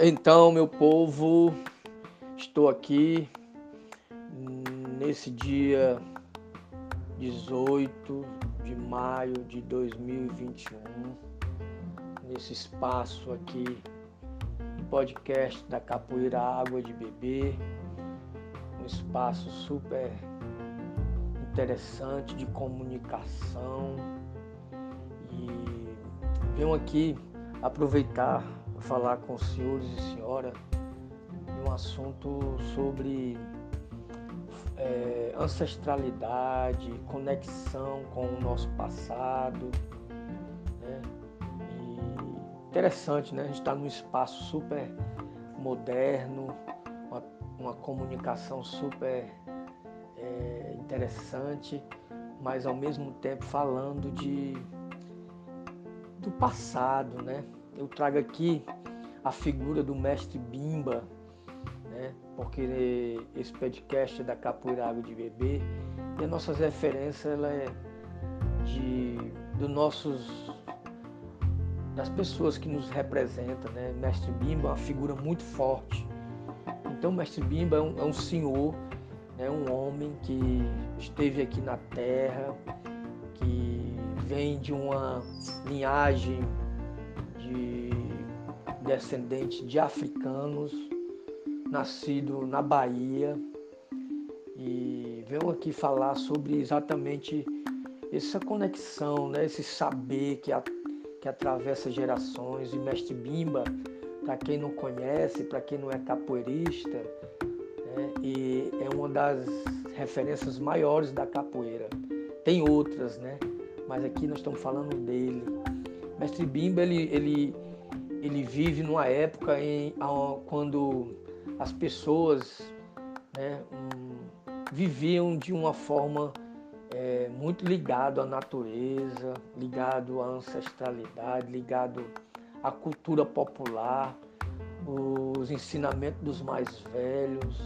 Então, meu povo, estou aqui nesse dia 18 de maio de 2021, nesse espaço aqui do podcast da Capoeira Água de Beber, um espaço super interessante de comunicação, e venho aqui aproveitar falar com os senhores e senhora de um assunto sobre ancestralidade, conexão com o nosso passado, né? E interessante, né? A gente está num espaço super moderno, uma comunicação super interessante, mas ao mesmo tempo falando do passado, né? Eu trago aqui a figura do Mestre Bimba, né? Porque esse podcast é da Capoeira Água de Bebê e as nossas referências ela é das pessoas que nos representam, né? Mestre Bimba é uma figura muito forte. Então, Mestre Bimba é um senhor, né? Um homem que esteve aqui na Terra, que vem de uma linhagem de descendente de africanos, nascido na Bahia, e venho aqui falar sobre exatamente essa conexão, né? Esse saber que atravessa gerações. E Mestre Bimba, para quem não conhece, para quem não é capoeirista, né? E é uma das referências maiores da capoeira. Tem outras, né? Mas aqui nós estamos falando dele. Mestre Bimba, ele vive numa época quando as pessoas, né, viviam de uma forma muito ligada à natureza, ligado à ancestralidade, ligado à cultura popular, os ensinamentos dos mais velhos,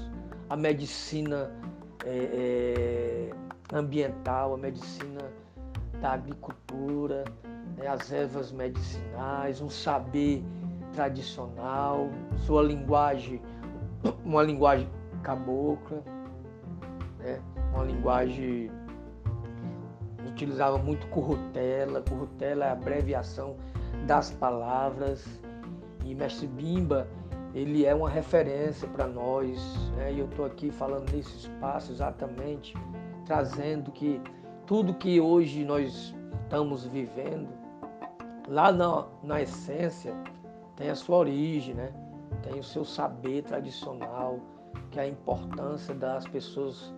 a medicina ambiental, a medicina da agricultura, as ervas medicinais, um saber tradicional, sua linguagem, uma linguagem cabocla, né? Uma linguagem utilizava muito currutela é a abreviação das palavras. E Mestre Bimba, ele é uma referência para nós, né? E eu estou aqui falando nesse espaço exatamente, trazendo que tudo que hoje nós estamos vivendo, lá na essência, tem a sua origem, né? Tem o seu saber tradicional, que é a importância das pessoas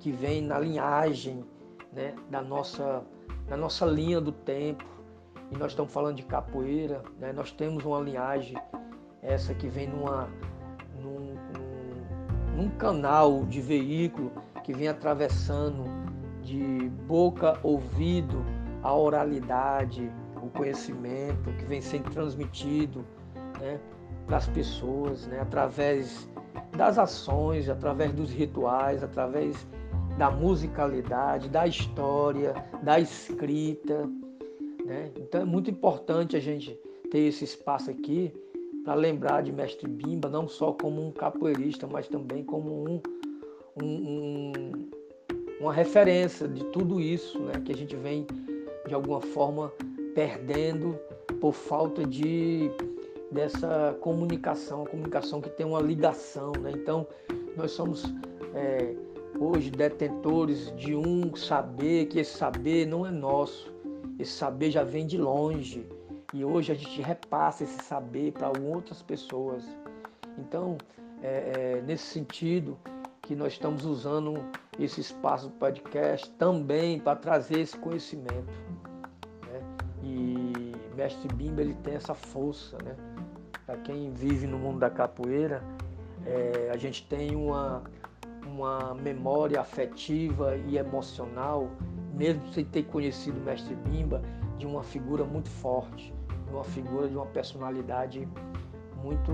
que vêm na linhagem, né? da nossa linha do tempo. E nós estamos falando de capoeira, né? Nós temos uma linhagem, essa que vem num canal de veículo que vem atravessando de boca, ouvido, a oralidade, o conhecimento que vem sendo transmitido, né, para as pessoas, né, através das ações, através dos rituais, através da musicalidade, da história, da escrita, né? Então é muito importante a gente ter esse espaço aqui para lembrar de Mestre Bimba, não só como um capoeirista, mas também como uma referência de tudo isso, né, que a gente vem, de alguma forma, perdendo por falta dessa comunicação, a comunicação que tem uma ligação, né? Então, nós somos hoje detentores de um saber, que esse saber não é nosso, esse saber já vem de longe, e hoje a gente repassa esse saber para outras pessoas. Então, nesse sentido, que nós estamos usando esse espaço do podcast também para trazer esse conhecimento, né? E Mestre Bimba, ele tem essa força, né? Para quem vive no mundo da capoeira, a gente tem uma memória afetiva e emocional, mesmo sem ter conhecido Mestre Bimba, de uma figura muito forte, de uma personalidade muito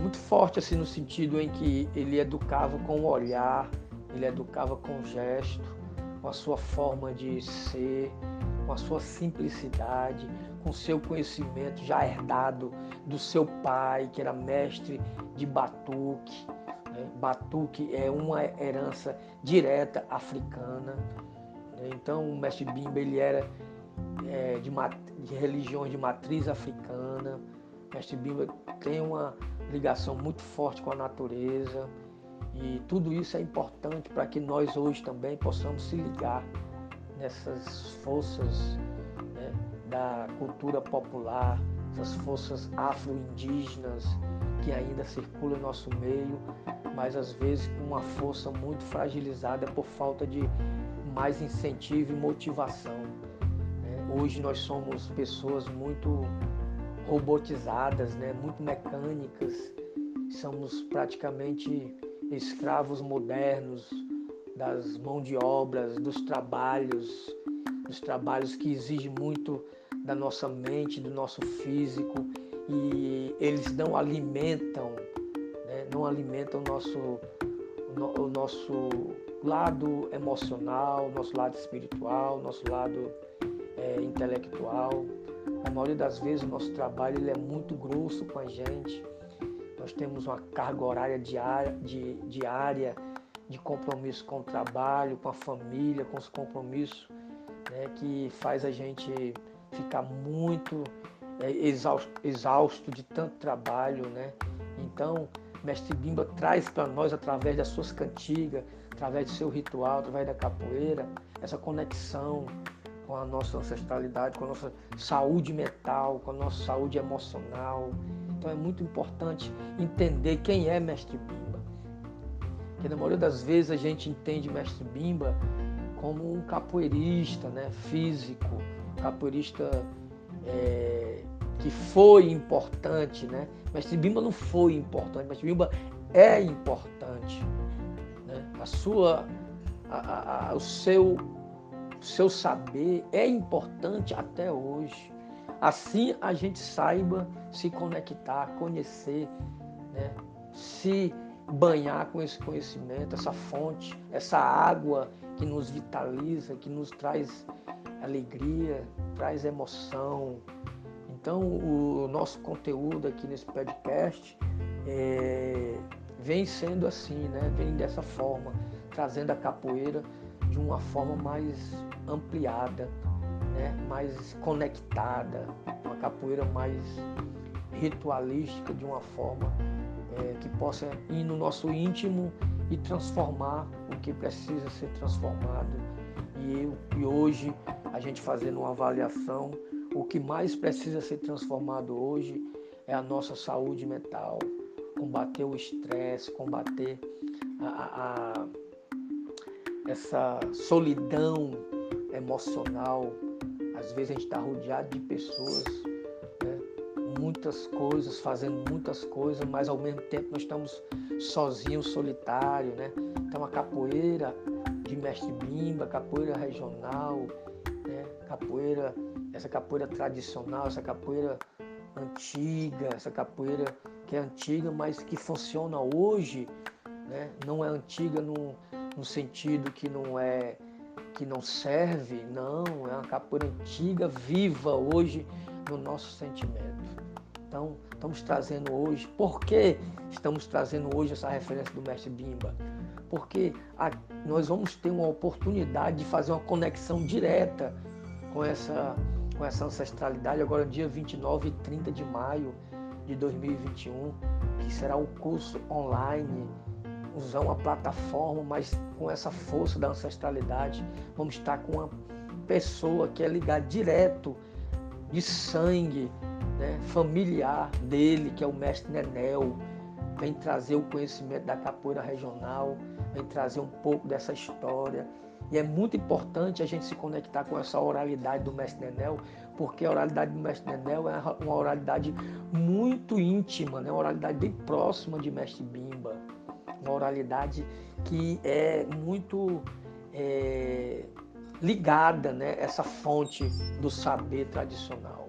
muito forte, assim, no sentido em que ele educava com o olhar, ele educava com o gesto, com a sua forma de ser, com a sua simplicidade, com seu conhecimento já herdado do seu pai, que era mestre de batuque. Batuque é uma herança direta africana. Então, o mestre Bimba ele era de religiões de matriz africana. O mestre Bimba tem uma ligação muito forte com a natureza. E tudo isso é importante para que nós hoje também possamos se ligar nessas forças da cultura popular, essas forças afro-indígenas que ainda circulam em nosso meio, mas às vezes com uma força muito fragilizada por falta de mais incentivo e motivação. Hoje nós somos pessoas muito robotizadas, muito mecânicas, somos praticamente escravos modernos das mãos de obras, dos trabalhos que exigem muito da nossa mente, do nosso físico, e eles não alimentam, não alimentam o nosso lado emocional, nosso lado espiritual, nosso lado intelectual. A maioria das vezes o nosso trabalho ele é muito grosso com a gente. Nós temos uma carga horária diária de compromisso com o trabalho, com a família, com os compromissos, que faz a gente ficar muito exausto de tanto trabalho. Então, mestre Bimba traz para nós, através das suas cantigas, através do seu ritual, através da capoeira, essa conexão com a nossa ancestralidade, com a nossa saúde mental, com a nossa saúde emocional. Então é muito importante entender quem é mestre Bimba. Porque na maioria das vezes a gente entende mestre Bimba como um capoeirista físico, capoeirista que foi importante. Mestre Bimba não foi importante, mestre Bimba é importante. O seu saber é importante até hoje. Assim a gente saiba se conectar, conhecer, se banhar com esse conhecimento, essa fonte, essa água que nos vitaliza, que nos traz alegria, traz emoção. Então o nosso conteúdo aqui nesse podcast vem sendo assim, vem dessa forma, trazendo a capoeira de uma forma mais ampliada, mais conectada, uma capoeira mais ritualística, de uma forma que possa ir no nosso íntimo e transformar o que precisa ser transformado. E hoje, a gente fazendo uma avaliação, o que mais precisa ser transformado hoje é a nossa saúde mental, combater o estresse, combater essa solidão emocional. Às vezes a gente está rodeado de pessoas, muitas coisas, fazendo muitas coisas, mas ao mesmo tempo nós estamos sozinhos, solitários. Então a capoeira de mestre Bimba, capoeira regional, capoeira, essa capoeira tradicional, essa capoeira antiga, essa capoeira que é antiga, mas que funciona hoje, não é antiga no sentido que não serve, não, é uma capoeira antiga, viva hoje no nosso sentimento. Então, estamos trazendo hoje essa referência do mestre Bimba? Porque nós vamos ter uma oportunidade de fazer uma conexão direta com essa ancestralidade, agora dia 29 e 30 de maio de 2021, que será um curso online, usar uma plataforma, mas com essa força da ancestralidade. Vamos estar com uma pessoa que é ligada direto de sangue, familiar dele, que é o mestre Nenel. Vem trazer o conhecimento da capoeira regional, vem trazer um pouco dessa história. E é muito importante a gente se conectar com essa oralidade do mestre Nenel, porque a oralidade do mestre Nenel é uma oralidade muito íntima, uma oralidade bem próxima de mestre Bimba. Uma oralidade que é muito ligada, essa fonte do saber tradicional.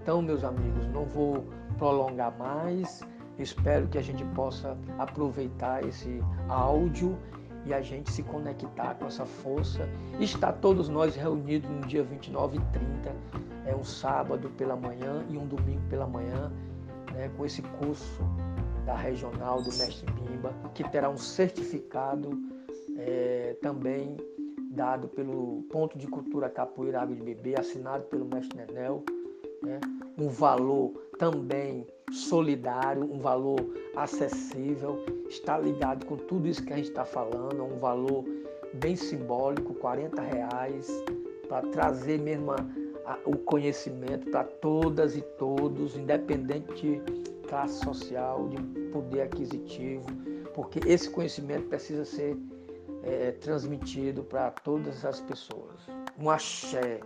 Então, meus amigos, não vou prolongar mais. Espero que a gente possa aproveitar esse áudio e a gente se conectar com essa força. Está todos nós reunidos no dia 29 e 30 é um sábado pela manhã e um domingo pela manhã, né, com esse curso da regional do Mestre Bimba, que terá um certificado também dado pelo Ponto de Cultura Capoeira Água de Beber, assinado pelo Mestre Nenel, né, um valor também solidário, um valor acessível, está ligado com tudo isso que a gente está falando, um valor bem simbólico, R$40, para trazer mesmo o conhecimento para todas e todos, independente de classe social, de poder aquisitivo, porque esse conhecimento precisa ser transmitido para todas as pessoas. Um axé.